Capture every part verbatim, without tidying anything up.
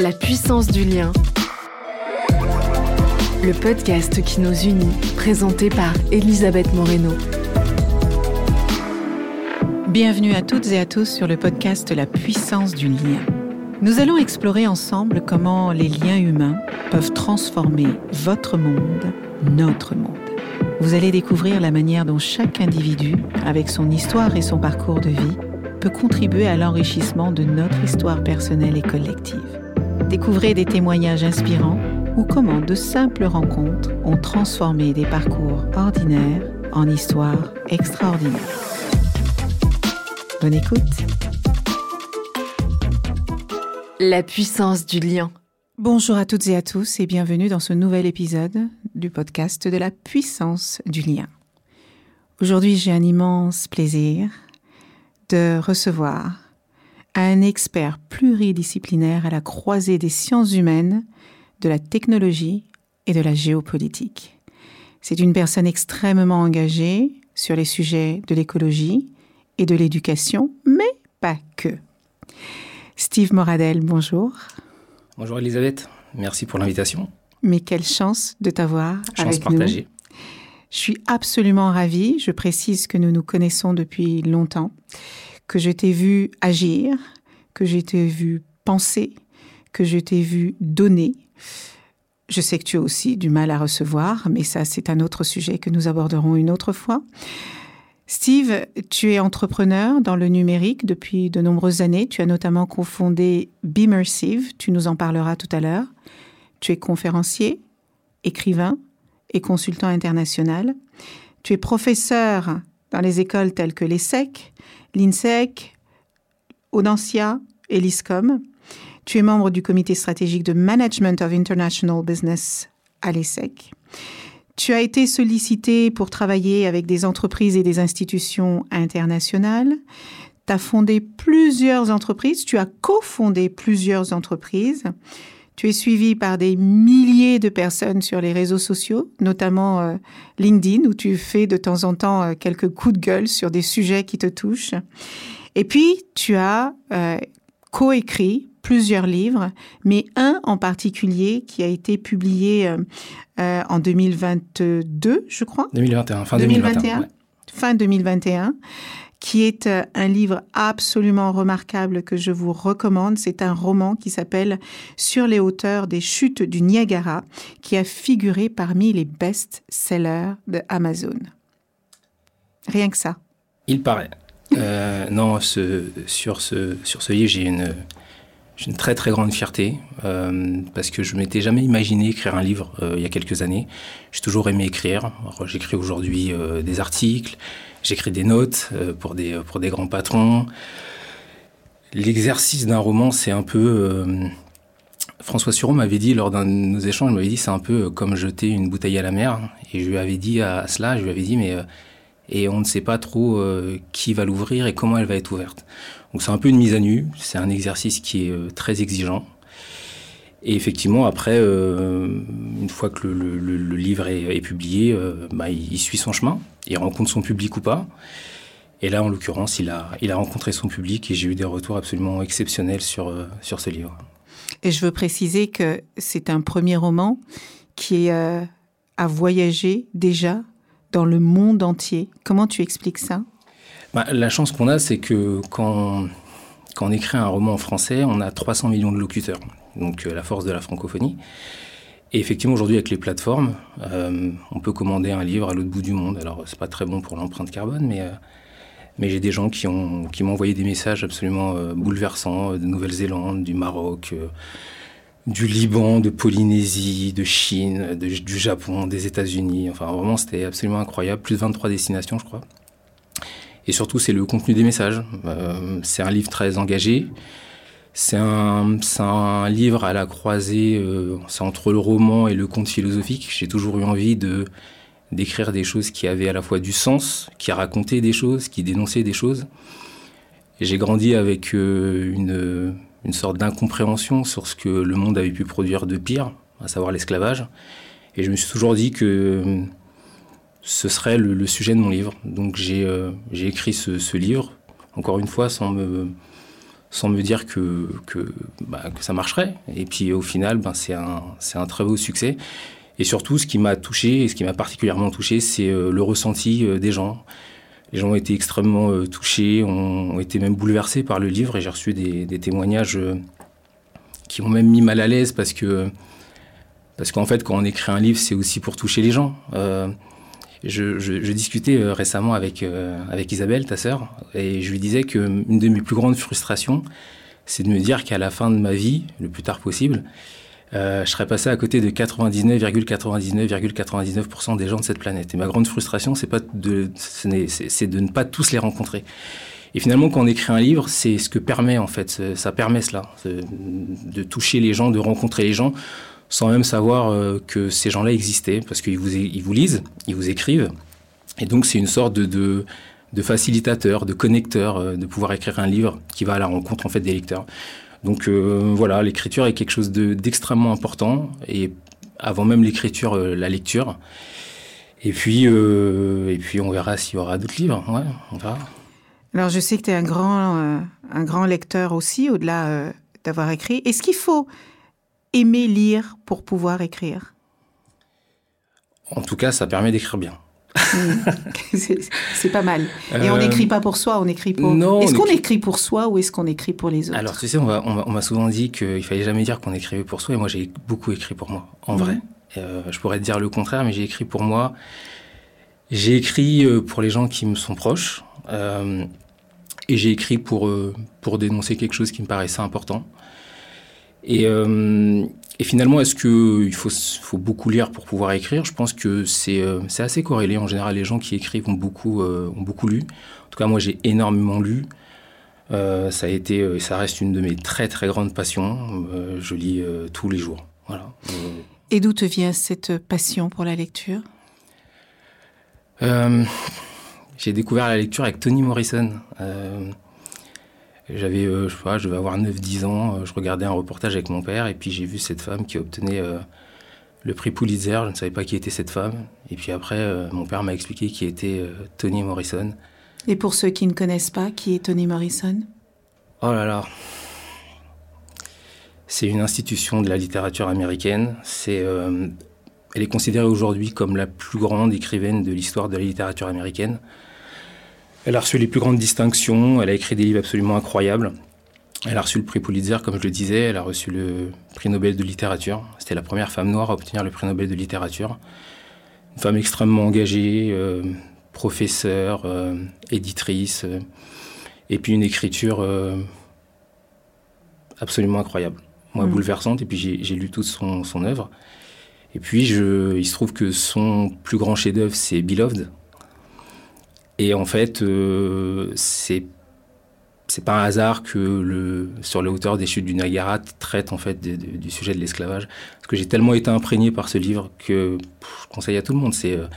La puissance du lien. Le podcast qui nous unit, présenté par Elisabeth Moreno. Bienvenue à toutes et à tous sur le podcast La puissance du lien. Nous allons explorer ensemble comment les liens humains peuvent transformer votre monde, notre monde. Vous allez découvrir la manière dont chaque individu, avec son histoire et son parcours de vie, peut contribuer à l'enrichissement de notre histoire personnelle et collective. Découvrez des témoignages inspirants ou comment de simples rencontres ont transformé des parcours ordinaires en histoires extraordinaires. Bonne écoute. La puissance du lien. Bonjour à toutes et à tous et bienvenue dans ce nouvel épisode du podcast de la puissance du lien. Aujourd'hui, j'ai un immense plaisir de recevoir un expert pluridisciplinaire à la croisée des sciences humaines, de la technologie et de la géopolitique. C'est une personne extrêmement engagée sur les sujets de l'écologie et de l'éducation, mais pas que. Steve Moradel, bonjour. Bonjour Elisabeth, merci pour l'invitation. Mais quelle chance de t'avoir chance avec partagée. Nous. Je suis absolument ravie, je précise que nous nous connaissons depuis longtemps, que je t'ai vu agir, que je t'ai vu penser, que je t'ai vu donner. Je sais que tu as aussi du mal à recevoir, mais ça, c'est un autre sujet que nous aborderons une autre fois. Steve, tu es entrepreneur dans le numérique depuis de nombreuses années. Tu as notamment cofondé BeImmersive, tu nous en parleras tout à l'heure. Tu es conférencier, écrivain et consultant international. Tu es professeur dans les écoles telles que l'I S S E C, l'INSEC, Audencia et l'ISCOM. Tu es membre du comité stratégique de Management of International Business à l'I S S E C. Tu as été sollicité pour travailler avec des entreprises et des institutions internationales. Tu as fondé plusieurs entreprises, tu as cofondé plusieurs entreprises. Tu es suivi par des milliers de personnes sur les réseaux sociaux, notamment euh, LinkedIn, où tu fais de temps en temps euh, quelques coups de gueule sur des sujets qui te touchent. Et puis, tu as euh, coécrit plusieurs livres, mais un en particulier qui a été publié euh, euh, en deux mille vingt-deux, je crois. deux mille vingt et un, fin deux mille vingt et un. deux mille vingt et un ouais. Fin deux mille vingt et un. Qui est un livre absolument remarquable que je vous recommande. C'est un roman qui s'appelle « Sur les hauteurs des chutes du Niagara » qui a figuré parmi les best-sellers de Amazon. Rien que ça. Il paraît. Euh, non, ce, sur, ce, sur ce livre, j'ai une, j'ai une très très grande fierté euh, parce que je ne m'étais jamais imaginé écrire un livre euh, il y a quelques années. J'ai toujours aimé écrire. Alors, j'écris aujourd'hui euh, des articles. J'écris des notes pour des, pour des grands patrons. L'exercice d'un roman, c'est un peu... Euh, François Sureau m'avait dit, lors d'un de nos échanges, il m'avait dit c'est un peu comme jeter une bouteille à la mer. Et je lui avais dit à, à cela, je lui avais dit, mais euh, et on ne sait pas trop euh, qui va l'ouvrir et comment elle va être ouverte. Donc c'est un peu une mise à nu, c'est un exercice qui est euh, très exigeant. Et effectivement, après, euh, une fois que le, le, le livre est, est publié, euh, bah, il, il suit son chemin. Il rencontre son public ou pas. Et là, en l'occurrence, il a, il a rencontré son public et j'ai eu des retours absolument exceptionnels sur, euh, sur ce livre. Et je veux préciser que c'est un premier roman qui euh, a voyagé déjà dans le monde entier. Comment tu expliques ça ? Bah, la chance qu'on a, c'est que quand, quand on écrit un roman en français, on a trois cents millions de locuteurs. Donc euh, la force de la francophonie. Et effectivement, aujourd'hui, avec les plateformes, euh, on peut commander un livre à l'autre bout du monde. Alors, c'est pas très bon pour l'empreinte carbone, mais, euh, mais j'ai des gens qui, ont, qui m'ont envoyé des messages absolument euh, bouleversants, euh, de Nouvelle-Zélande, du Maroc, euh, du Liban, de Polynésie, de Chine, de, du Japon, des États-Unis. Enfin, vraiment, c'était absolument incroyable. Plus de vingt-trois destinations, je crois. Et surtout, c'est le contenu des messages. Euh, c'est un livre très engagé. C'est un, c'est un livre à la croisée, euh, c'est entre le roman et le conte philosophique. J'ai toujours eu envie de, d'écrire des choses qui avaient à la fois du sens, qui racontaient des choses, qui dénonçaient des choses. Et j'ai grandi avec euh, une, une sorte d'incompréhension sur ce que le monde avait pu produire de pire, à savoir l'esclavage. Et je me suis toujours dit que ce serait le, le sujet de mon livre. Donc j'ai, euh, j'ai écrit ce, ce livre, encore une fois, sans me... sans me dire que, que, bah, que ça marcherait. Et puis au final, ben, c'est un, c'est un très beau succès. Et surtout, ce qui m'a touché, et ce qui m'a particulièrement touché, c'est euh, le ressenti euh, des gens. Les gens ont été extrêmement euh, touchés, ont, ont été même bouleversés par le livre. Et j'ai reçu des, des témoignages euh, qui m'ont même mis mal à l'aise parce que, parce qu'en fait, quand on écrit un livre, c'est aussi pour toucher les gens. Euh, Je, je, je discutais récemment avec, euh, avec Isabelle, ta sœur, et je lui disais qu'une de mes plus grandes frustrations, c'est de me dire qu'à la fin de ma vie, le plus tard possible, euh, je serais passé à côté de quatre-vingt-dix-neuf virgule quatre-vingt-dix-neuf virgule quatre-vingt-dix-neuf pour cent des gens de cette planète. Et ma grande frustration, c'est, pas de, c'est, c'est, c'est de ne pas tous les rencontrer. Et finalement, quand on écrit un livre, c'est ce que permet, en fait, ça permet cela, de toucher les gens, de rencontrer les gens, sans même savoir euh, que ces gens-là existaient, parce qu'ils vous, ils vous lisent, ils vous écrivent. Et donc, c'est une sorte de, de, de facilitateur, de connecteur, euh, de pouvoir écrire un livre qui va à la rencontre, en fait, des lecteurs. Donc, euh, voilà, l'écriture est quelque chose de, d'extrêmement important, et avant même l'écriture, euh, la lecture. Et puis, euh, et puis, on verra s'il y aura d'autres livres, ouais, on verra. Alors, je sais que tu es un grand, euh, un grand lecteur aussi, au-delà euh, d'avoir écrit. Est-ce qu'il faut aimer lire pour pouvoir écrire? En tout cas, ça permet d'écrire bien. c'est, c'est pas mal. Et euh, on n'écrit pas pour soi, on écrit pour... Non, est-ce on qu'on écrit... écrit pour soi ou est-ce qu'on écrit pour les autres? Alors, tu sais, on, va, on, on m'a souvent dit qu'il ne fallait jamais dire qu'on écrivait pour soi. Et moi, j'ai beaucoup écrit pour moi, en mmh. vrai. Euh, je pourrais te dire le contraire, mais j'ai écrit pour moi. J'ai écrit pour les gens qui me sont proches. Euh, et j'ai écrit pour, pour dénoncer quelque chose qui me paraissait important. Et, euh, et finalement, est-ce qu'il faut, faut beaucoup lire pour pouvoir écrire? Je pense que c'est, euh, c'est assez corrélé. En général, les gens qui écrivent ont beaucoup, euh, ont beaucoup lu. En tout cas, moi, j'ai énormément lu. Euh, ça a été, euh, ça reste une de mes très, très grandes passions. Euh, je lis euh, tous les jours. Voilà. Euh... Et d'où te vient cette passion pour la lecture? euh, J'ai découvert la lecture avec Toni Morrison. Euh, J'avais, euh, je sais pas, je devais avoir neuf dix ans, euh, je regardais un reportage avec mon père et puis j'ai vu cette femme qui obtenait euh, le prix Pulitzer, je ne savais pas qui était cette femme. Et puis après, euh, mon père m'a expliqué qui était euh, Toni Morrison. Et pour ceux qui ne connaissent pas, qui est Toni Morrison? Oh là là, c'est une institution de la littérature américaine. C'est, euh, elle est considérée aujourd'hui comme la plus grande écrivaine de l'histoire de la littérature américaine. Elle a reçu les plus grandes distinctions, elle a écrit des livres absolument incroyables. Elle a reçu le prix Pulitzer, comme je le disais, elle a reçu le prix Nobel de littérature. C'était la première femme noire à obtenir le prix Nobel de littérature. Une femme extrêmement engagée, euh, professeure, euh, éditrice, euh, et puis une écriture euh, absolument incroyable. Moi, mmh. bouleversante, et puis j'ai, j'ai lu toute son, son œuvre. Et puis, je, il se trouve que son plus grand chef-d'œuvre, c'est « Beloved ». Et en fait, euh, c'est, c'est pas un hasard que le, sur les hauteurs des chutes du Niagara traite en fait de, de, du sujet de l'esclavage. Parce que j'ai tellement été imprégné par ce livre que pff, je conseille à tout le monde. C'est, euh,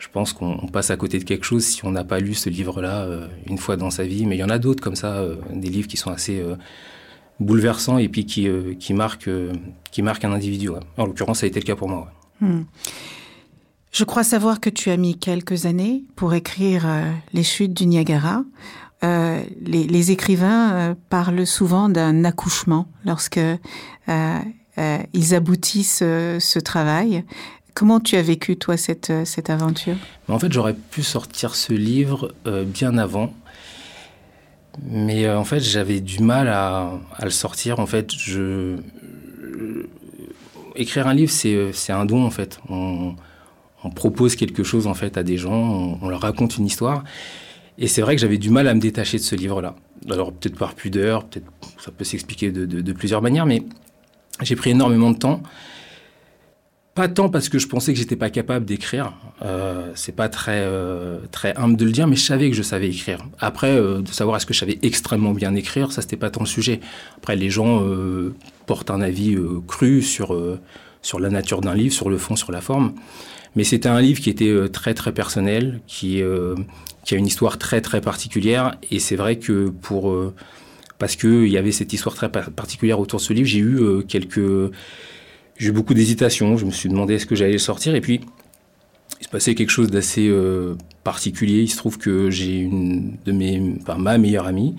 je pense qu'on on passe à côté de quelque chose si on n'a pas lu ce livre-là euh, une fois dans sa vie. Mais il y en a d'autres comme ça, euh, des livres qui sont assez euh, bouleversants et puis qui, euh, qui, marquent, euh, qui marquent un individu. Ouais. En l'occurrence, ça a été le cas pour moi. Ouais. Hmm. Je crois savoir que tu as mis quelques années pour écrire euh, Les Chutes du Niagara. Euh, les, les écrivains euh, parlent souvent d'un accouchement lorsque euh, euh, ils aboutissent euh, ce travail. Comment tu as vécu, toi, cette, cette aventure? En fait, j'aurais pu sortir ce livre euh, bien avant. Mais euh, en fait, j'avais du mal à, à le sortir. En fait, je... écrire un livre, c'est, c'est un don, en fait. On... On propose quelque chose en fait à des gens, on, on leur raconte une histoire. Et c'est vrai que j'avais du mal à me détacher de ce livre-là. Alors peut-être par pudeur, peut-être ça peut s'expliquer de, de, de plusieurs manières, mais j'ai pris énormément de temps. Pas tant parce que je pensais que j'étais pas capable d'écrire. Euh, c'est pas très euh, très humble de le dire, mais je savais que je savais écrire. Après, euh, de savoir est-ce que je savais extrêmement bien écrire, ça c'était pas tant le sujet. Après, les gens euh, portent un avis euh, cru sur euh, sur la nature d'un livre, sur le fond, sur la forme. Mais c'était un livre qui était très, très personnel, qui, euh, qui a une histoire très, très particulière. Et c'est vrai que pour... Euh, parce qu'il y avait cette histoire très particulière autour de ce livre, j'ai eu euh, quelques... J'ai eu beaucoup d'hésitation. Je me suis demandé est-ce que j'allais le sortir. Et puis, il se passait quelque chose d'assez euh, particulier. Il se trouve que j'ai une de mes... Enfin, ma meilleure amie,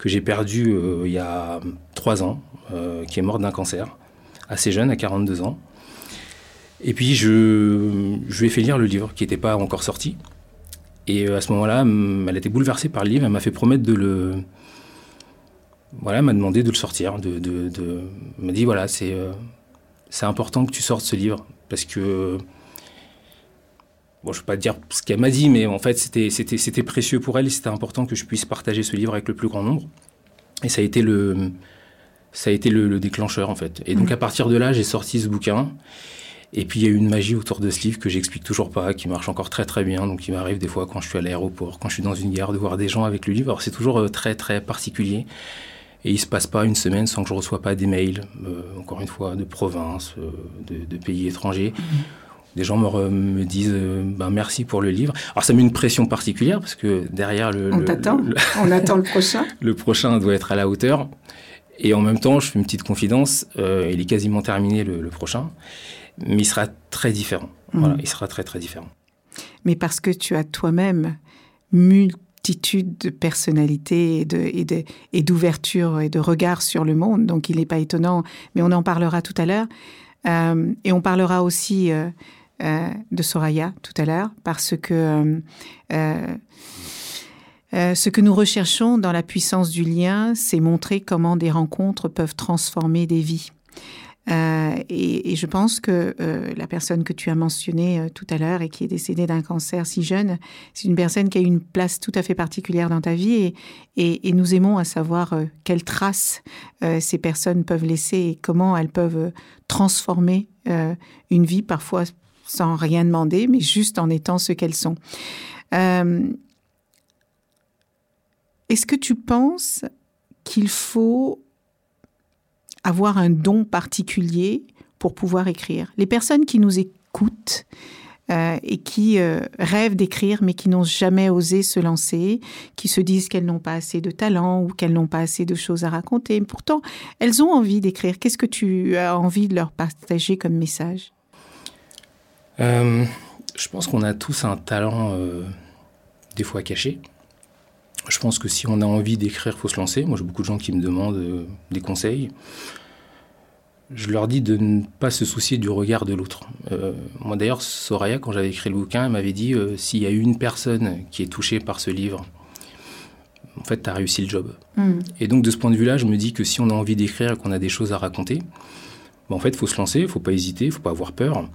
que j'ai perdu euh, il y a trois ans, euh, qui est morte d'un cancer, assez jeune, à quarante-deux ans. Et puis je, je lui ai fait lire le livre, qui n'était pas encore sorti. Et à ce moment-là, elle était bouleversée par le livre, elle m'a fait promettre de le... Voilà, elle m'a demandé de le sortir, de, de, de... elle m'a dit, voilà, c'est, euh, c'est important que tu sortes ce livre, parce que... Bon, je ne peux pas te dire ce qu'elle m'a dit, mais en fait, c'était, c'était, c'était précieux pour elle et c'était important que je puisse partager ce livre avec le plus grand nombre. Et ça a été le, ça a été le, le déclencheur, en fait. Et donc, à partir de là, j'ai sorti ce bouquin. Et puis, il y a eu une magie autour de ce livre que je n'explique toujours pas, qui marche encore très, très bien. Donc, il m'arrive des fois, quand je suis à l'aéroport, quand je suis dans une gare, de voir des gens avec le livre. Alors, c'est toujours très, très particulier. Et il ne se passe pas une semaine sans que je ne reçoive pas des mails, euh, encore une fois, de provinces, euh, de, de pays étrangers. Mm-hmm. Des gens me, me disent euh, ben merci pour le livre. Alors ça met une pression particulière parce que derrière le... On le, t'attend, le, on attend le prochain. Le prochain doit être à la hauteur. Et en même temps, je fais une petite confidence, euh, il est quasiment terminé le, le prochain, mais il sera très différent. Mmh. Voilà, il sera très très différent. Mais parce que tu as toi-même multitude de personnalités et, de, et, de, et d'ouverture et de regard sur le monde, donc il n'est pas étonnant, mais on en parlera tout à l'heure. Euh, et on parlera aussi... Euh, Euh, de Soraya tout à l'heure, parce que euh, euh, euh, ce que nous recherchons dans la puissance du lien, c'est montrer comment des rencontres peuvent transformer des vies. Euh, et, et je pense que euh, la personne que tu as mentionnée euh, tout à l'heure et qui est décédée d'un cancer si jeune, c'est une personne qui a eu une place tout à fait particulière dans ta vie et, et, et nous aimons à savoir euh, quelles traces euh, ces personnes peuvent laisser et comment elles peuvent euh, transformer euh, une vie parfois sans rien demander, mais juste en étant ce qu'elles sont. Euh, est-ce que tu penses qu'il faut avoir un don particulier pour pouvoir écrire ? Les personnes qui nous écoutent euh, et qui euh, rêvent d'écrire, mais qui n'ont jamais osé se lancer, qui se disent qu'elles n'ont pas assez de talent ou qu'elles n'ont pas assez de choses à raconter, pourtant, elles ont envie d'écrire. Qu'est-ce que tu as envie de leur partager comme message ? Euh, je pense qu'on a tous un talent, euh, des fois caché. Je pense que si on a envie d'écrire, il faut se lancer. Moi, j'ai beaucoup de gens qui me demandent euh, des conseils. Je leur dis de ne pas se soucier du regard de l'autre. Euh, moi, d'ailleurs, Soraya, quand j'avais écrit le bouquin, elle m'avait dit euh, « S'il y a une personne qui est touchée par ce livre, en fait, t'as réussi le job. Mmh. » Et donc, de ce point de vue-là, je me dis que si on a envie d'écrire et qu'on a des choses à raconter, ben, en fait, il faut se lancer, il ne faut pas hésiter, il ne faut pas avoir peur.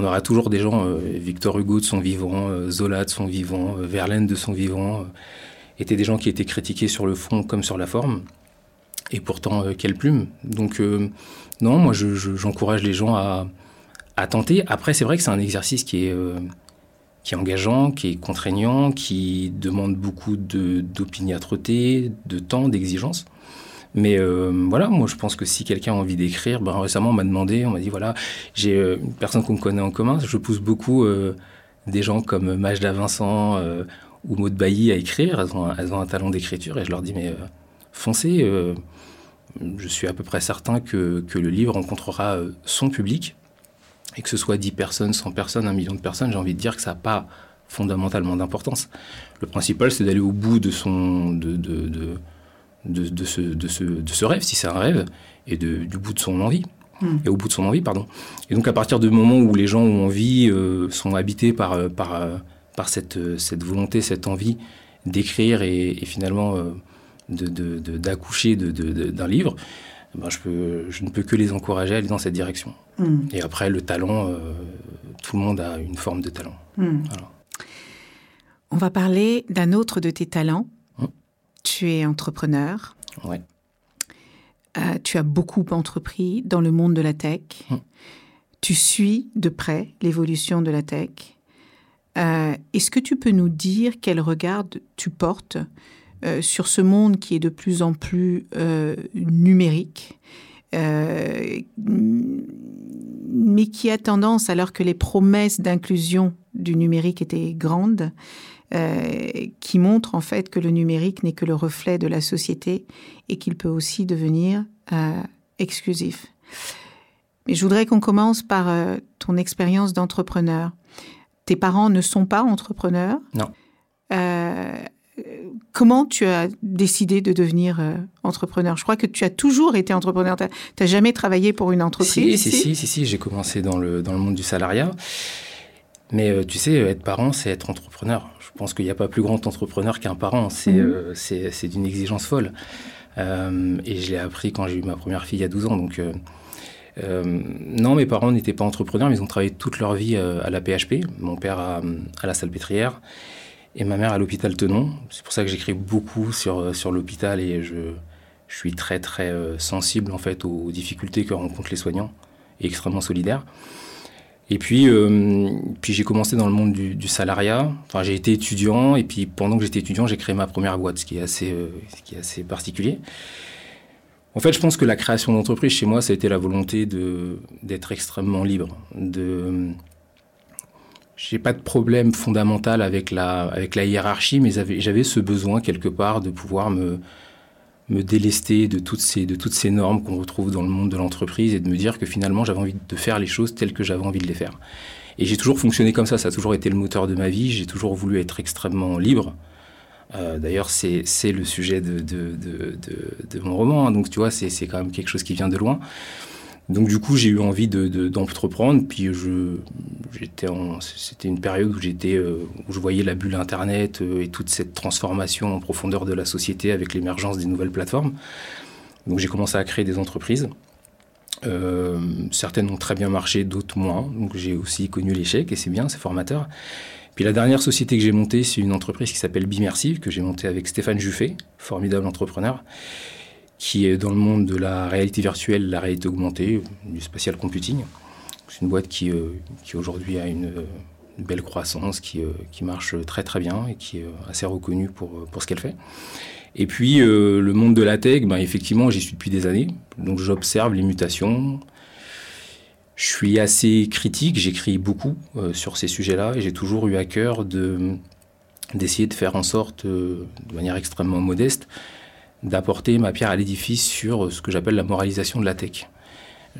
On aura toujours des gens, euh, Victor Hugo de son vivant, euh, Zola de son vivant, euh, Verlaine de son vivant, euh, étaient des gens qui étaient critiqués sur le fond comme sur la forme. Et pourtant, euh, quelle plume. Donc, euh, non, moi, je, je, j'encourage les gens à, à tenter. Après, c'est vrai que c'est un exercice qui est, euh, qui est engageant, qui est contraignant, qui demande beaucoup de, d'opiniâtreté, de temps, d'exigence. Mais euh, voilà, moi je pense que si quelqu'un a envie d'écrire, ben récemment on m'a demandé, on m'a dit voilà, j'ai euh, une personne qu'on me connaît en commun, je pousse beaucoup euh, des gens comme Majda Vincent euh, ou Maud Bailly à écrire, elles ont, un, elles ont un talent d'écriture et je leur dis mais euh, foncez, euh, je suis à peu près certain que, que le livre rencontrera euh, son public et que ce soit dix personnes, cent personnes, un million de personnes, j'ai envie de dire que ça n'a pas fondamentalement d'importance. Le principal c'est d'aller au bout de son... de, de, de De, de, ce, de, ce, de ce rêve, si c'est un rêve, et de, du bout de son envie. Mmh. Et au bout de son envie, pardon. Et donc, à partir du moment où les gens ont envie, euh, sont habités par, par, par cette, cette volonté, cette envie d'écrire et, et finalement euh, de, de, de, d'accoucher de, de, de, d'un livre, ben je, peux, je ne peux que les encourager à aller dans cette direction. Mmh. Et après, le talent, euh, tout le monde a une forme de talent. Mmh. Voilà. On va parler d'un autre de tes talents. Tu es entrepreneur. Ouais. Euh, tu as beaucoup entrepris dans le monde de la tech. Mmh. Tu suis de près l'évolution de la tech. Euh, est-ce que tu peux nous dire quel regard tu portes euh, sur ce monde qui est de plus en plus euh, numérique, euh, mais qui a tendance, alors que les promesses d'inclusion du numérique étaient grandes, Euh, qui montre en fait que le numérique n'est que le reflet de la société et qu'il peut aussi devenir euh, exclusif. Mais je voudrais qu'on commence par euh, ton expérience d'entrepreneur. Tes parents ne sont pas entrepreneurs. Non. Euh, comment tu as décidé de devenir euh, entrepreneur? Je crois que tu as toujours été entrepreneur. Tu n'as jamais travaillé pour une entreprise? Si, si, si, si, si. J'ai commencé dans le, dans le monde du salariat. Mais euh, tu sais, être parent, c'est être entrepreneur. Je pense qu'il n'y a pas plus grand entrepreneur qu'un parent. C'est, mmh. euh, c'est, c'est d'une exigence folle. Euh, et je l'ai appris quand j'ai eu ma première fille il y a douze ans. Donc, euh, euh, non, mes parents n'étaient pas entrepreneurs, mais ils ont travaillé toute leur vie euh, à la P H P. Mon père à, à la Salpêtrière. Et ma mère à l'hôpital Tenon. C'est pour ça que j'écris beaucoup sur, sur l'hôpital et je, je suis très, très sensible en fait aux difficultés que rencontrent les soignants et extrêmement solidaire. Et puis, euh, puis j'ai commencé dans le monde du, du salariat. Enfin, j'ai été étudiant et puis pendant que j'étais étudiant, j'ai créé ma première boîte, ce qui est assez, euh, ce qui est assez particulier. En fait, je pense que la création d'entreprise chez moi, ça a été la volonté de, d'être extrêmement libre, de... J'ai pas de problème fondamental avec la, avec la hiérarchie, mais j'avais, j'avais ce besoin, quelque part, de pouvoir me, me délester de toutes ces, de toutes ces normes qu'on retrouve dans le monde de l'entreprise et de me dire que finalement, j'avais envie de faire les choses telles que j'avais envie de les faire. Et j'ai toujours fonctionné comme ça. Ça a toujours été le moteur de ma vie. J'ai toujours voulu être extrêmement libre. Euh, d'ailleurs, c'est, c'est le sujet de, de, de, de, de mon roman. Hein. Donc, tu vois, c'est, c'est quand même quelque chose qui vient de loin. Donc du coup, j'ai eu envie de, de, d'entreprendre, puis je, j'étais en, c'était une période où, j'étais, euh, où je voyais la bulle Internet euh, et toute cette transformation en profondeur de la société avec l'émergence des nouvelles plateformes. Donc j'ai commencé à créer des entreprises. Euh, certaines ont très bien marché, d'autres moins. Donc j'ai aussi connu l'échec, et c'est bien, c'est formateur. Puis la dernière société que j'ai montée, c'est une entreprise qui s'appelle BeImmersive, que j'ai montée avec Stéphane Juffet, formidable entrepreneur, qui est dans le monde de la réalité virtuelle, la réalité augmentée, du spatial computing. C'est une boîte qui, euh, qui aujourd'hui a une, une belle croissance, qui, euh, qui marche très très bien et qui est assez reconnue pour, pour ce qu'elle fait. Et puis euh, le monde de la tech, ben, effectivement j'y suis depuis des années, donc j'observe les mutations. Je suis assez critique, j'écris beaucoup euh, sur ces sujets-là et j'ai toujours eu à cœur de, d'essayer de faire en sorte, euh, de manière extrêmement modeste, d'apporter ma pierre à l'édifice sur ce que j'appelle la moralisation de la tech.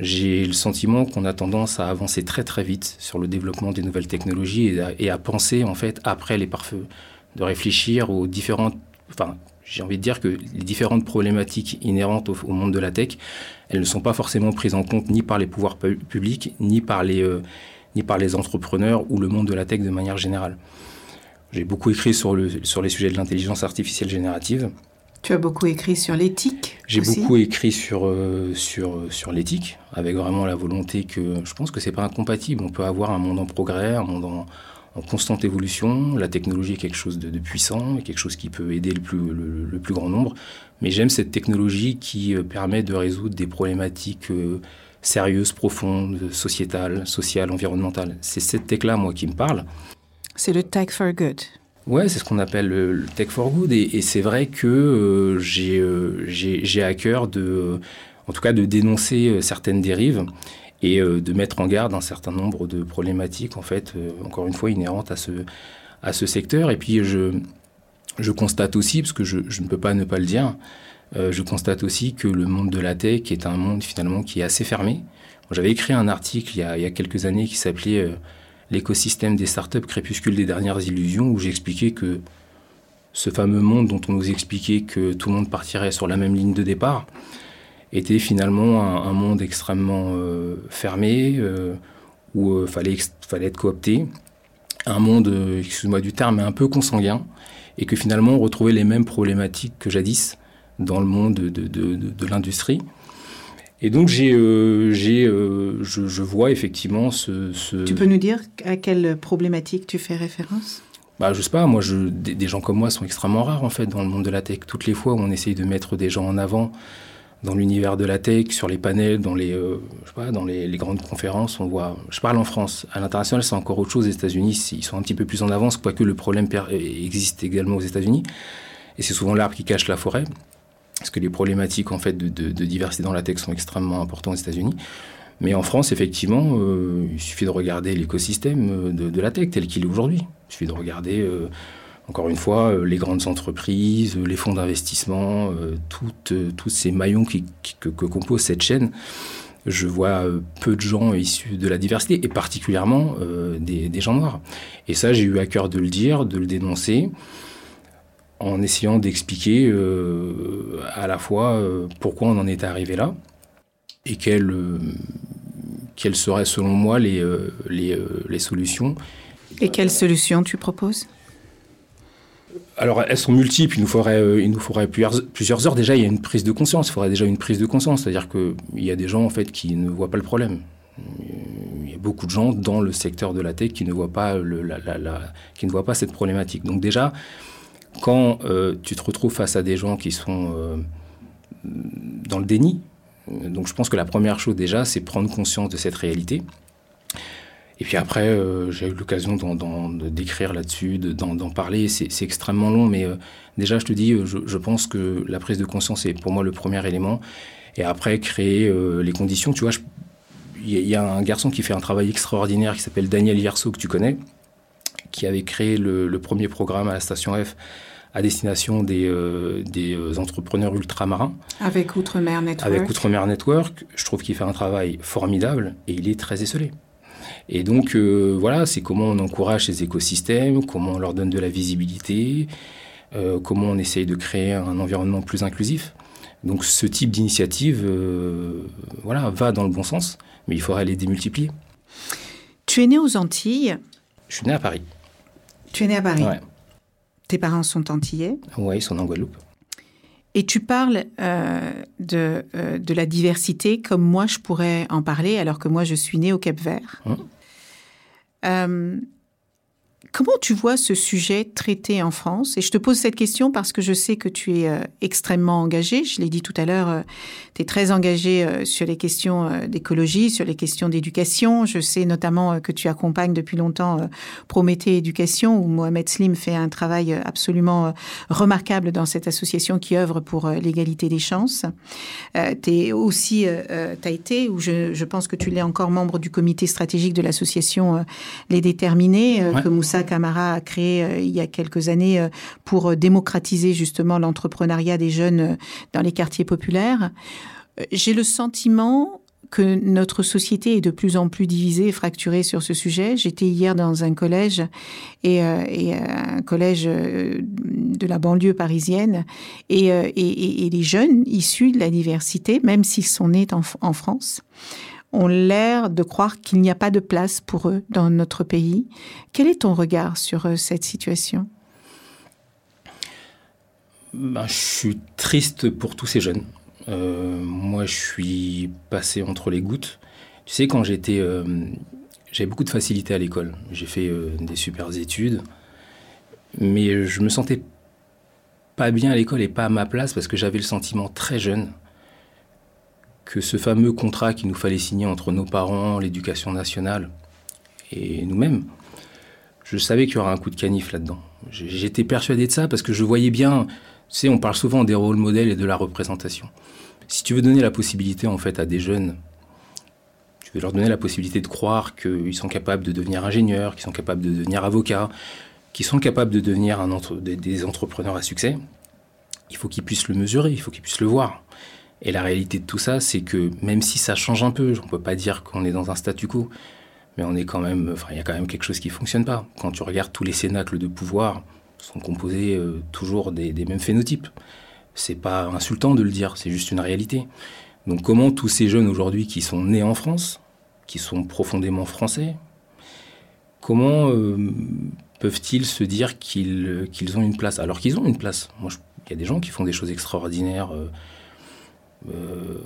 J'ai le sentiment qu'on a tendance à avancer très très vite sur le développement des nouvelles technologies et à, et à penser en fait après les pare-feux, de réfléchir aux différentes, enfin j'ai envie de dire que les différentes problématiques inhérentes au, au monde de la tech, elles ne sont pas forcément prises en compte ni par les pouvoirs pu- publics, ni par les, euh, ni par les entrepreneurs ou le monde de la tech de manière générale. J'ai beaucoup écrit sur, le, sur les sujets de l'intelligence artificielle générative. Tu as beaucoup écrit sur l'éthique. J'ai aussi beaucoup écrit sur, euh, sur, sur l'éthique, avec vraiment la volonté que... Je pense que ce n'est pas incompatible. On peut avoir un monde en progrès, un monde en, en constante évolution. La technologie est quelque chose de, de puissant, quelque chose qui peut aider le plus, le, le plus grand nombre. Mais j'aime cette technologie qui permet de résoudre des problématiques euh, sérieuses, profondes, sociétales, sociales, environnementales. C'est cette tech-là, moi, qui me parle. C'est le tech for good. Ouais, c'est ce qu'on appelle le, le tech for good et, et c'est vrai que euh, j'ai, euh, j'ai, j'ai à cœur de, euh, en tout cas de dénoncer euh, certaines dérives et euh, de mettre en garde un certain nombre de problématiques en fait, euh, encore une fois inhérentes à ce, à ce secteur. Et puis je, je constate aussi, parce que je, je ne peux pas ne pas le dire, euh, je constate aussi que le monde de la tech est un monde finalement qui est assez fermé. Bon, j'avais écrit un article il y a, il y a quelques années qui s'appelait... Euh, l'écosystème des startups crépuscule des dernières illusions, où j'expliquais que ce fameux monde dont on nous expliquait que tout le monde partirait sur la même ligne de départ était finalement un, un monde extrêmement euh, fermé, euh, où euh, fallait, ex- fallait être coopté, un monde, euh, excuse-moi du terme, mais un peu consanguin, et que finalement on retrouvait les mêmes problématiques que jadis dans le monde de, de, de, de l'industrie. Et donc, j'ai, euh, j'ai, euh, je, je vois effectivement ce, ce... Tu peux nous dire à quelle problématique tu fais référence? Bah, je sais pas, moi, je, des, des gens comme moi sont extrêmement rares, en fait, dans le monde de la tech. Toutes les fois où on essaye de mettre des gens en avant dans l'univers de la tech, sur les panels, dans les, euh, je sais pas, dans les, les grandes conférences, on voit... Je parle en France. À l'international, c'est encore autre chose. Les États-Unis, ils sont un petit peu plus en avance, quoique le problème per- existe également aux États-Unis. Et c'est souvent l'arbre qui cache la forêt. Parce que les problématiques en fait, de, de, de diversité dans la tech sont extrêmement importantes aux États-Unis. Mais en France, effectivement, euh, il suffit de regarder l'écosystème de, de la tech tel qu'il est aujourd'hui. Il suffit de regarder, euh, encore une fois, les grandes entreprises, les fonds d'investissement, euh, toutes, euh, tous ces maillons qui, qui, que, que compose cette chaîne. Je vois peu de gens issus de la diversité, et particulièrement euh, des, des gens noirs. Et ça, j'ai eu à cœur de le dire, de le dénoncer. en essayant d'expliquer euh, à la fois euh, pourquoi on en est arrivé là et quelles, euh, quelles seraient selon moi les, euh, les, euh, les solutions. Et quelles solutions tu proposes ? Alors, elles sont multiples. Il nous faudrait, euh, il nous faudrait plusieurs, plusieurs heures. Déjà, il y a une prise de conscience. Il faudrait déjà une prise de conscience. C'est-à-dire qu'il y a des gens, en fait, qui ne voient pas le problème. Il y a beaucoup de gens dans le secteur de la tech qui ne voient pas, le, la, la, la, qui ne voient pas cette problématique. Donc déjà, quand euh, tu te retrouves face à des gens qui sont euh, dans le déni, donc je pense que la première chose, déjà, c'est prendre conscience de cette réalité. Et puis après, euh, j'ai eu l'occasion d'en, d'en, d'écrire là-dessus, d'en, d'en parler. C'est, c'est extrêmement long, mais euh, déjà, je te dis, je, je pense que la prise de conscience est pour moi le premier élément. Et après, créer euh, les conditions. Tu vois, il y, y a un garçon qui fait un travail extraordinaire qui s'appelle Daniel Yerso, que tu connais, qui avait créé le, le premier programme à la Station F à destination des, euh, des entrepreneurs ultramarins. Avec Outre-mer Network. Avec Outre-mer Network. Je trouve qu'il fait un travail formidable et il est très esseulé. Et donc, euh, voilà, c'est comment on encourage ces écosystèmes, comment on leur donne de la visibilité, euh, comment on essaye de créer un environnement plus inclusif. Donc, ce type d'initiative euh, voilà, va dans le bon sens, mais il faudrait les démultiplier. Tu es né aux Antilles ? Je suis né à Paris. Tu es né à Paris ? Ouais. Tes parents sont antillais ? Oui, ils sont en Guadeloupe. Et tu parles euh, de, euh, de la diversité comme moi, je pourrais en parler, alors que moi, je suis née au Cap-Vert. Mmh. Euh, comment tu vois ce sujet traité en France ? Et je te pose cette question parce que je sais que tu es euh, extrêmement engagée. Je l'ai dit tout à l'heure, euh, tu es très engagée euh, sur les questions euh, d'écologie, sur les questions d'éducation. Je sais notamment euh, que tu accompagnes depuis longtemps euh, Prométhée Éducation, où Mohamed Slim fait un travail euh, absolument euh, remarquable dans cette association qui œuvre pour euh, l'égalité des chances. Euh, tu es aussi, euh, tu as été, ou je, je pense que tu l'es encore, membre du comité stratégique de l'association euh, Les Déterminés, euh, ouais. que Moussa Kamara a créé euh, il y a quelques années euh, pour euh, démocratiser justement l'entrepreneuriat des jeunes euh, dans les quartiers populaires. Euh, j'ai le sentiment que notre société est de plus en plus divisée et fracturée sur ce sujet. J'étais hier dans un collège, et, euh, et un collège euh, de la banlieue parisienne, et, euh, et, et les jeunes issus de la diversité, même s'ils sont nés en, en France, ont l'air de croire qu'il n'y a pas de place pour eux dans notre pays. Quel est ton regard sur euh, cette situation ? Ben, je suis triste pour tous ces jeunes. Euh, moi, je suis passé entre les gouttes. Tu sais, quand j'étais... Euh, j'avais beaucoup de facilité à l'école. J'ai fait euh, des super études, mais je me sentais pas bien à l'école et pas à ma place parce que j'avais le sentiment très jeune que ce fameux contrat qu'il nous fallait signer entre nos parents, l'éducation nationale et nous-mêmes, je savais qu'il y aurait un coup de canif là-dedans. J'étais persuadé de ça parce que je voyais bien... Tu sais, on parle souvent des rôles modèles et de la représentation. Si tu veux donner la possibilité, en fait, à des jeunes, tu veux leur donner la possibilité de croire qu'ils sont capables de devenir ingénieurs, qu'ils sont capables de devenir avocats, qu'ils sont capables de devenir un entre... des entrepreneurs à succès, il faut qu'ils puissent le mesurer, il faut qu'ils puissent le voir. Et la réalité de tout ça, c'est que même si ça change un peu, on ne peut pas dire qu'on est dans un statu quo, mais on est quand même, enfin, il y a quand même quelque chose qui ne fonctionne pas. Quand tu regardes tous les cénacles de pouvoir, sont composés euh, toujours des, des mêmes phénotypes. C'est pas insultant de le dire, c'est juste une réalité. Donc comment tous ces jeunes aujourd'hui qui sont nés en France, qui sont profondément français, comment euh, peuvent-ils se dire qu'ils, euh, qu'ils ont une place ? Alors qu'ils ont une place. Moi, il y a des gens qui font des choses extraordinaires. Euh, euh,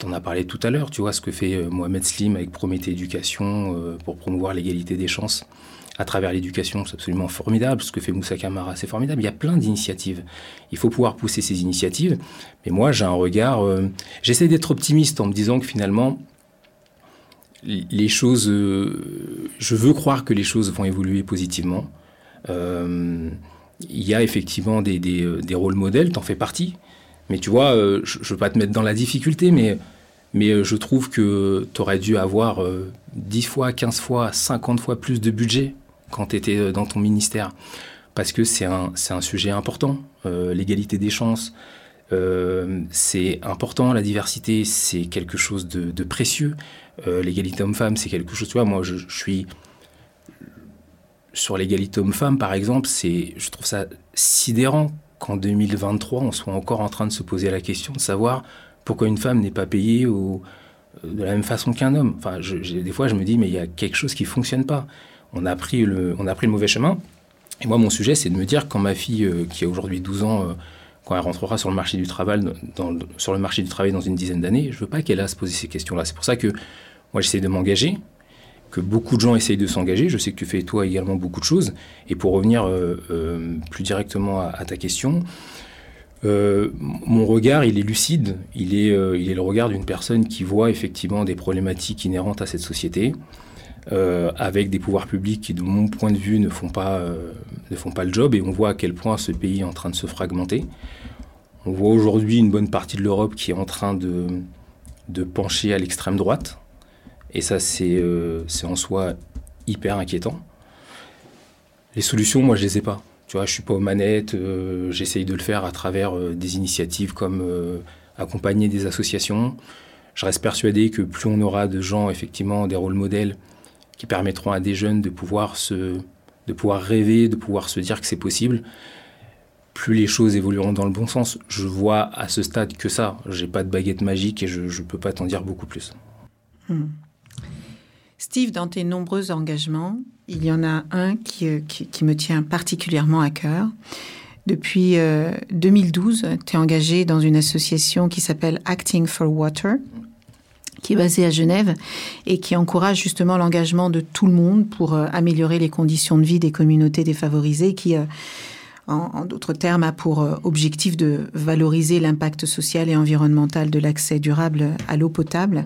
t'en as parlé tout à l'heure, tu vois, ce que fait euh, Mohamed Slim avec Prométhée Éducation euh, pour promouvoir l'égalité des chances. À travers l'éducation, c'est absolument formidable. Ce que fait Moussa Kamara, c'est formidable. Il y a plein d'initiatives. Il faut pouvoir pousser ces initiatives. Mais moi, j'ai un regard... Euh, j'essaie d'être optimiste en me disant que finalement, les choses... Euh, je veux croire que les choses vont évoluer positivement. Euh, il y a effectivement des, des, des rôles modèles, t'en fais partie. Mais tu vois, euh, je ne veux pas te mettre dans la difficulté, mais... Mais je trouve que tu aurais dû avoir euh, dix fois, quinze fois, cinquante fois plus de budget quand tu étais dans ton ministère. Parce que c'est un, c'est un sujet important. Euh, l'égalité des chances, euh, c'est important. La diversité, c'est quelque chose de, de précieux. Euh, l'égalité homme-femme, c'est quelque chose... Tu vois, moi, je, je suis... Sur l'égalité homme-femme, par exemple, c'est, je trouve ça sidérant qu'en deux mille vingt-trois, on soit encore en train de se poser la question de savoir pourquoi une femme n'est pas payée au, de la même façon qu'un homme. Enfin, je, je, des fois, je me dis, mais il y a quelque chose qui ne fonctionne pas. On a pris le, on a pris le mauvais chemin. Et moi, mon sujet, c'est de me dire, quand ma fille, euh, qui a aujourd'hui douze ans, euh, quand elle rentrera sur le marché du travail dans, dans, sur le marché du travail dans une dizaine d'années, je ne veux pas qu'elle a à se poser ces questions-là. C'est pour ça que moi, j'essaie de m'engager, que beaucoup de gens essayent de s'engager. Je sais que tu fais, toi, également beaucoup de choses. Et pour revenir euh, euh, plus directement à, à ta question, euh, mon regard, il est lucide. Il est, euh, il est le regard d'une personne qui voit effectivement des problématiques inhérentes à cette société, Euh, avec des pouvoirs publics qui, de mon point de vue, ne font pas, euh, ne font pas le job. Et on voit à quel point ce pays est en train de se fragmenter. On voit aujourd'hui une bonne partie de l'Europe qui est en train de, de pencher à l'extrême droite. Et ça, c'est, euh, c'est en soi hyper inquiétant. Les solutions, moi, je les ai pas. Tu vois, je suis pas aux manettes. Euh, j'essaye de le faire à travers euh, des initiatives comme euh, accompagner des associations. Je reste persuadé que plus on aura de gens, effectivement, des rôles modèles, qui permettront à des jeunes de pouvoir, se, de pouvoir rêver, de pouvoir se dire que c'est possible, plus les choses évolueront dans le bon sens. Je vois à ce stade que ça. Je n'ai pas de baguette magique et je ne peux pas t'en dire beaucoup plus. Hmm. Steve, dans tes nombreux engagements, il y en a un qui, qui, qui me tient particulièrement à cœur. Depuis euh, deux mille douze, tu es engagé dans une association qui s'appelle Acting for Water, qui est basée à Genève et qui encourage justement l'engagement de tout le monde pour euh, améliorer les conditions de vie des communautés défavorisées, qui, euh, en, en d'autres termes, a pour euh, objectif de valoriser l'impact social et environnemental de l'accès durable à l'eau potable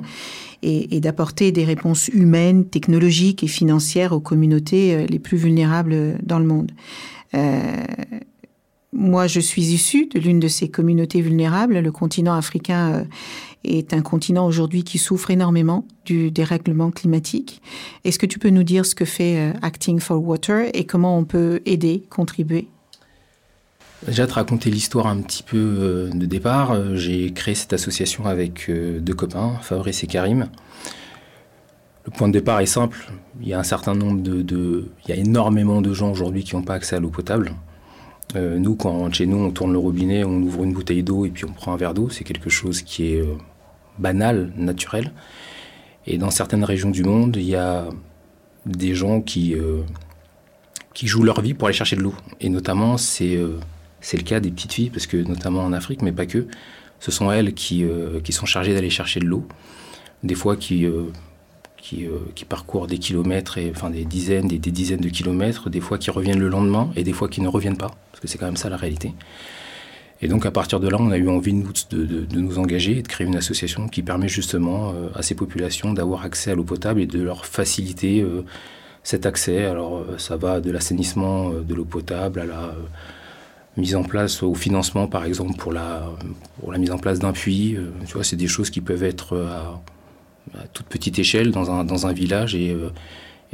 et, et d'apporter des réponses humaines, technologiques et financières aux communautés euh, les plus vulnérables dans le monde. Euh, moi, je suis issue de l'une de ces communautés vulnérables. Le continent africain euh, est un continent aujourd'hui qui souffre énormément du dérèglement climatique. Est-ce que tu peux nous dire ce que fait Acting for Water et comment on peut aider, contribuer ? Déjà, te raconter l'histoire un petit peu de départ. J'ai créé cette association avec deux copains, Fabrice et Karim. Le point de départ est simple. Il y a un certain nombre de... de... Il y a énormément de gens aujourd'hui qui n'ont pas accès à l'eau potable. Euh, nous, quand on rentre chez nous, on tourne le robinet, on ouvre une bouteille d'eau et puis on prend un verre d'eau. C'est quelque chose qui est euh, banal, naturel. Et dans certaines régions du monde, il y a des gens qui, euh, qui jouent leur vie pour aller chercher de l'eau. Et notamment, c'est, euh, c'est le cas des petites filles, parce que notamment en Afrique, mais pas que, ce sont elles qui, euh, qui sont chargées d'aller chercher de l'eau. Des fois, qui, euh, qui, euh, qui parcourent des kilomètres, et, enfin des dizaines, des, des dizaines de kilomètres, des fois qui reviennent le lendemain et des fois qui ne reviennent pas, parce que c'est quand même ça la réalité. Et donc, à partir de là, on a eu envie de, de, de nous engager et de créer une association qui permet justement euh, à ces populations d'avoir accès à l'eau potable et de leur faciliter euh, cet accès. Alors, ça va de l'assainissement euh, de l'eau potable à la euh, mise en place, au financement, par exemple, pour la, pour la mise en place d'un puits. Euh, tu vois, c'est des choses qui peuvent être euh, à, à toute petite échelle dans un, dans un village et, euh,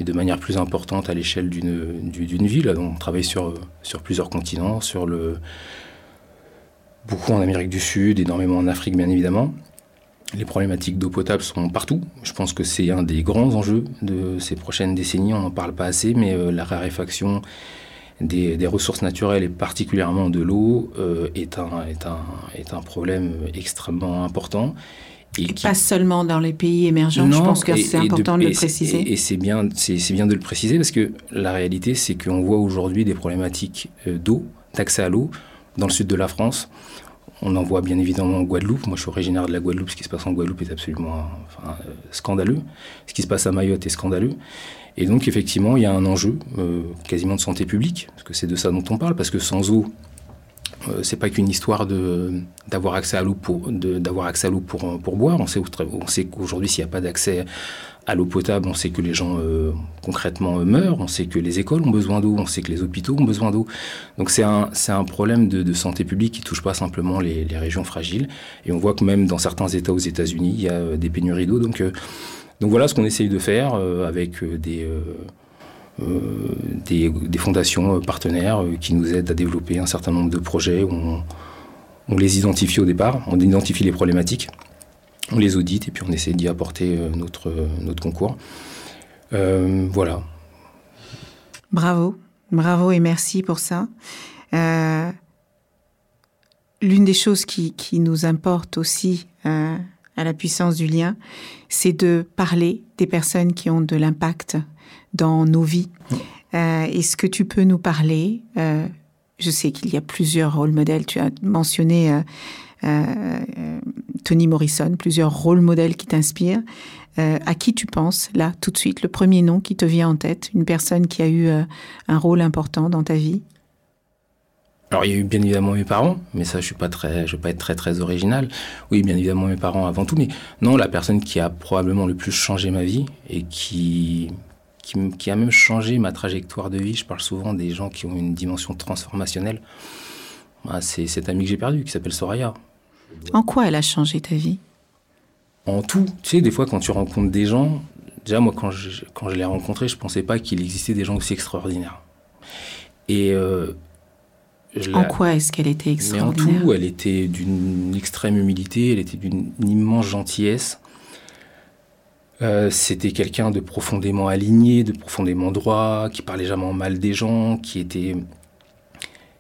et de manière plus importante à l'échelle d'une, d'une ville. On travaille sur, sur plusieurs continents, sur le... beaucoup en Amérique du Sud, énormément en Afrique, bien évidemment. Les problématiques d'eau potable sont partout. Je pense que c'est un des grands enjeux de ces prochaines décennies. On n'en parle pas assez, mais euh, la raréfaction des, des ressources naturelles, et particulièrement de l'eau, euh, est un, est un, est un problème extrêmement important. Et, et qui... pas seulement dans les pays émergents, non, je pense que et, c'est et important de, de le préciser. Et, et c'est, bien, c'est, c'est bien de le préciser, parce que la réalité, c'est qu'on voit aujourd'hui des problématiques d'eau, d'accès à l'eau, dans le sud de la France. On en voit bien évidemment en Guadeloupe. Moi, je suis originaire de la Guadeloupe. Ce qui se passe en Guadeloupe est absolument enfin, euh, scandaleux. Ce qui se passe à Mayotte est scandaleux. Et donc, effectivement, il y a un enjeu euh, quasiment de santé publique, parce que c'est de ça dont on parle, parce que sans eau, euh, c'est pas qu'une histoire de, d'avoir accès à l'eau, pour, de, d'avoir accès à l'eau pour, pour boire. On sait, on sait qu'aujourd'hui, s'il n'y a pas d'accès à l'eau potable, on sait que les gens, euh, concrètement, meurent. On sait que les écoles ont besoin d'eau. On sait que les hôpitaux ont besoin d'eau. Donc, c'est un, c'est un problème de, de santé publique qui ne touche pas simplement les, les régions fragiles. Et on voit que même dans certains États aux États-Unis, il y a des pénuries d'eau. Donc, euh, donc voilà ce qu'on essaye de faire euh, avec des, euh, euh, des, des fondations partenaires euh, qui nous aident à développer un certain nombre de projets. On, on les identifie au départ. On identifie les problématiques. On les audite et puis on essaie d'y apporter notre, notre concours. Euh, voilà. Bravo. Bravo et merci pour ça. Euh, l'une des choses qui, qui nous importe aussi euh, à la puissance du lien, c'est de parler des personnes qui ont de l'impact dans nos vies. Euh, est-ce que tu peux nous parler euh, je sais qu'il y a plusieurs rôles modèles. Tu as mentionné euh, euh, Toni Morrison, plusieurs rôles modèles qui t'inspirent. Euh, à qui tu penses, là, tout de suite, le premier nom qui te vient en tête, une personne qui a eu euh, un rôle important dans ta vie? Alors, il y a eu bien évidemment mes parents, mais ça, je suis pas très, je vais pas être très, très original. Oui, bien évidemment mes parents avant tout, mais non, la personne qui a probablement le plus changé ma vie et qui... Qui, qui a même changé ma trajectoire de vie. Je parle souvent des gens qui ont une dimension transformationnelle. Bah, c'est cette amie que j'ai perdue, qui s'appelle Soraya. En quoi elle a changé ta vie? En tout. Tu sais, des fois, quand tu rencontres des gens... Déjà, moi, quand je, quand je l'ai rencontrée, je ne pensais pas qu'il existait des gens aussi extraordinaires. Et... Euh, je en quoi est-ce qu'elle était extraordinaire? Mais en tout, elle était d'une extrême humilité, elle était d'une immense gentillesse. Euh, c'était quelqu'un de profondément aligné, de profondément droit, qui parlait jamais mal des gens, qui était,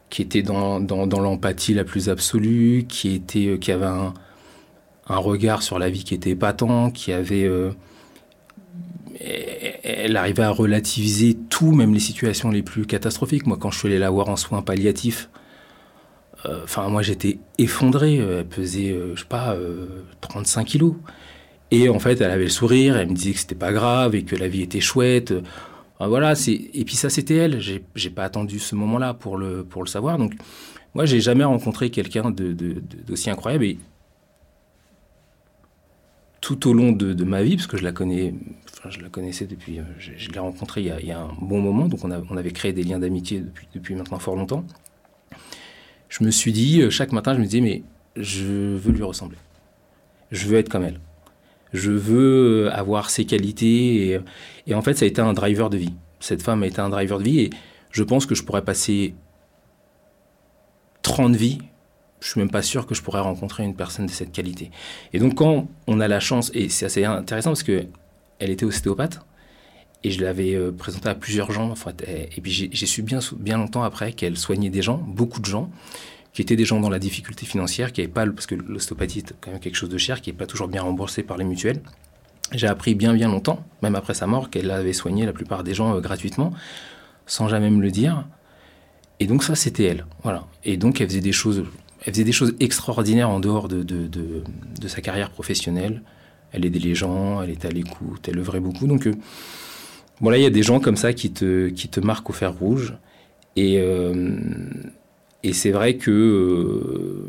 qui était dans, dans, dans l'empathie la plus absolue, qui, était, qui avait un, un regard sur la vie qui était épatant, qui avait... Euh, elle arrivait à relativiser tout, même les situations les plus catastrophiques. Moi, quand je suis allé la voir en soins palliatifs, euh, enfin, moi, j'étais effondré. Elle pesait, euh, je sais pas, euh, trente-cinq kilos. Et en fait, elle avait le sourire, elle me disait que c'était pas grave et que la vie était chouette. Enfin, voilà, c'est... Et puis ça, c'était elle. J'ai, j'ai pas attendu ce moment-là pour le, pour le savoir. Donc, moi, j'ai jamais rencontré quelqu'un de, de, de, d'aussi incroyable. Et tout au long de, de ma vie, parce que je la connais, enfin, je la connaissais depuis, je, je l'ai rencontrée il y a, il y a un bon moment. Donc, on, a, on avait créé des liens d'amitié depuis, depuis maintenant fort longtemps. Je me suis dit, chaque matin, je me disais, mais je veux lui ressembler. Je veux être comme elle. Je veux avoir ses qualités. Et, et en fait, ça a été un driver de vie. Cette femme a été un driver de vie. Et je pense que je pourrais passer trente vies. Je ne suis même pas sûr que je pourrais rencontrer une personne de cette qualité. Et donc, quand on a la chance... Et c'est assez intéressant parce qu'elle était ostéopathe. Et je l'avais présentée à plusieurs gens. Enfin, et puis, j'ai, j'ai su bien, bien longtemps après qu'elle soignait des gens, beaucoup de gens, qui étaient des gens dans la difficulté financière, qui n'avaient pas, parce que l'ostéopathie est quand même quelque chose de cher, qui n'est pas toujours bien remboursé par les mutuelles. J'ai appris bien, bien longtemps, même après sa mort, qu'elle avait soigné la plupart des gens euh, gratuitement, sans jamais me le dire. Et donc ça, c'était elle. Voilà. Et donc, elle faisait des choses, elle faisait des choses extraordinaires en dehors de, de, de, de sa carrière professionnelle. Elle aidait les gens, elle était à l'écoute, elle œuvrait beaucoup. Donc, euh, bon, là, il y a des gens comme ça qui te, qui te marquent au fer rouge. Et... Euh, Et c'est vrai que... Euh,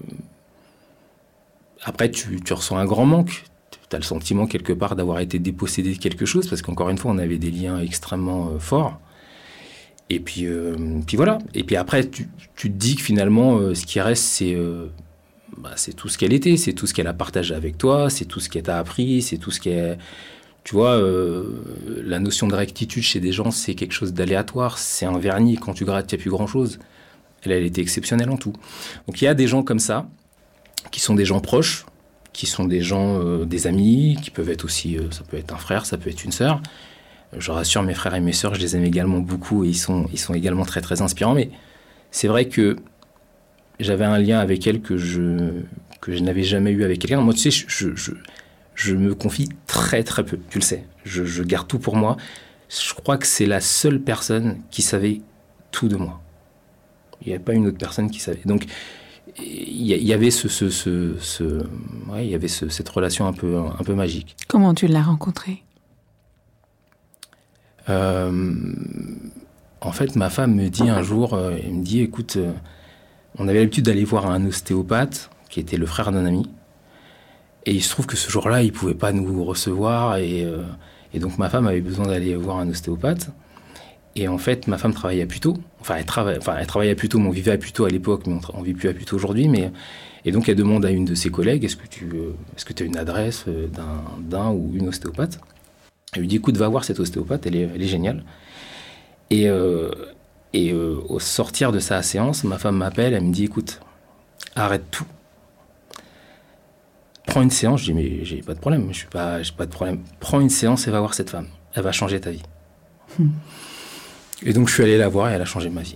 après, tu, tu ressens un grand manque. Tu as le sentiment, quelque part, d'avoir été dépossédé de quelque chose, parce qu'encore une fois, on avait des liens extrêmement euh, forts. Et puis, euh, puis voilà. Et puis après, tu, tu te dis que finalement, euh, ce qui reste, c'est, euh, bah, c'est tout ce qu'elle était, c'est tout ce qu'elle a partagé avec toi, c'est tout ce qu'elle t'a appris, c'est tout ce qu'elle... Tu vois, euh, la notion de rectitude chez des gens, c'est quelque chose d'aléatoire, c'est un vernis. Quand tu grattes, il n'y a plus grand-chose. Elle, elle était exceptionnelle en tout. Donc, il y a des gens comme ça, qui sont des gens proches, qui sont des gens, euh, des amis, qui peuvent être aussi... Euh, ça peut être un frère, ça peut être une sœur. Je rassure mes frères et mes sœurs, je les aime également beaucoup et ils sont, ils sont également très, très inspirants. Mais c'est vrai que j'avais un lien avec elle que je, que je n'avais jamais eu avec quelqu'un. Moi, tu sais, je, je, je, je me confie très, très peu, tu le sais. Je, je garde tout pour moi. Je crois que c'est la seule personne qui savait tout de moi. Il n'y avait pas une autre personne qui savait. Donc, il y avait, ce, ce, ce, ce, ouais, il y avait ce, cette relation un peu, un peu magique. Comment tu l'as rencontrée ? euh, En fait, ma femme me dit un jour, euh, elle me dit, écoute, euh, on avait l'habitude d'aller voir un ostéopathe, qui était le frère d'un ami, et il se trouve que ce jour-là, il ne pouvait pas nous recevoir, et, euh, et donc ma femme avait besoin d'aller voir un ostéopathe. Et en fait, ma femme travaillait à Puteaux. Enfin, elle, trava... enfin, elle travaillait à Puteaux, mais on vivait à Puteaux à l'époque, mais on tra... ne vit plus à Puteaux aujourd'hui. Mais... Et donc, elle demande à une de ses collègues, est-ce que tu est-ce que tu as une adresse d'un... d'un ou une ostéopathe ? Elle lui dit, écoute, va voir cette ostéopathe, elle est, elle est géniale. Et, euh... Et euh, au sortir de sa séance, ma femme m'appelle, elle me dit, écoute, arrête tout. Prends une séance. Je dis, mais j'ai pas de problème, je suis pas... j'ai pas de problème. Prends une séance et va voir cette femme. Elle va changer ta vie. Hmm. Et donc, je suis allé la voir et elle a changé ma vie.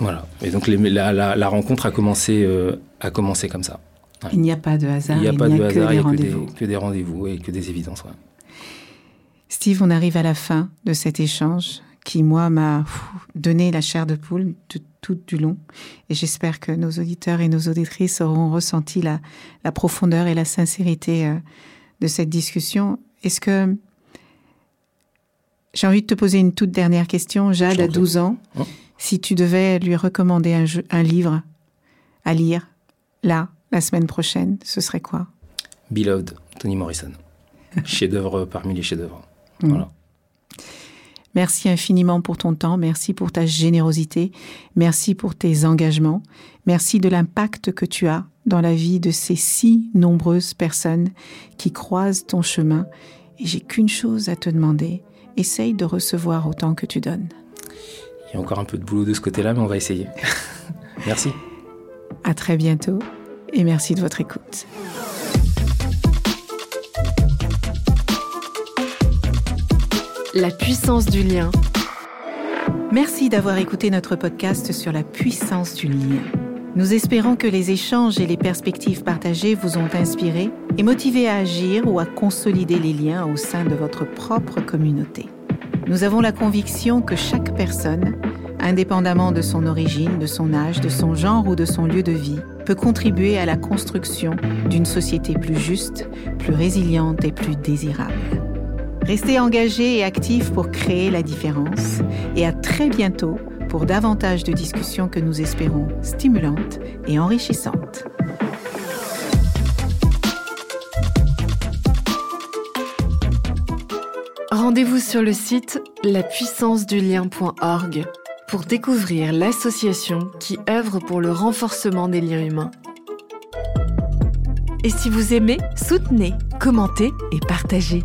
Voilà. Et donc les, la, la, la rencontre a commencé, euh, a commencé comme ça. Ouais. Il n'y a pas de hasard, il n'y a, il pas n'y a de hasard, que, des il y a que, des, que des rendez-vous et que des évidences. Ouais. Steve, on arrive à la fin de cet échange qui, moi, m'a donné la chair de poule de, tout du long. Et j'espère que nos auditeurs et nos auditrices auront ressenti la, la profondeur et la sincérité euh, de cette discussion. Est-ce que... J'ai envie de te poser une toute dernière question. Jade a douze ans. Oh. Si tu devais lui recommander un, jeu, un livre à lire, là, la semaine prochaine, ce serait quoi ? Beloved, Toni Morrison. Chef-d'œuvre parmi les chefs-d'œuvre. Mmh. Voilà. Merci infiniment pour ton temps, merci pour ta générosité, merci pour tes engagements, merci de l'impact que tu as dans la vie de ces si nombreuses personnes qui croisent ton chemin. Et j'ai qu'une chose à te demander, essaye de recevoir autant que tu donnes. Il y a encore un peu de boulot de ce côté-là, mais on va essayer. Merci. À très bientôt et merci de votre écoute. La puissance du lien. Merci d'avoir écouté notre podcast sur la puissance du lien. Nous espérons que les échanges et les perspectives partagées vous ont inspiré et motivé à agir ou à consolider les liens au sein de votre propre communauté. Nous avons la conviction que chaque personne, indépendamment de son origine, de son âge, de son genre ou de son lieu de vie, peut contribuer à la construction d'une société plus juste, plus résiliente et plus désirable. Restez engagés et actifs pour créer la différence et à très bientôt pour davantage de discussions que nous espérons stimulantes et enrichissantes. Rendez-vous sur le site la puissance du lien point org pour découvrir l'association qui œuvre pour le renforcement des liens humains. Et si vous aimez, soutenez, commentez et partagez.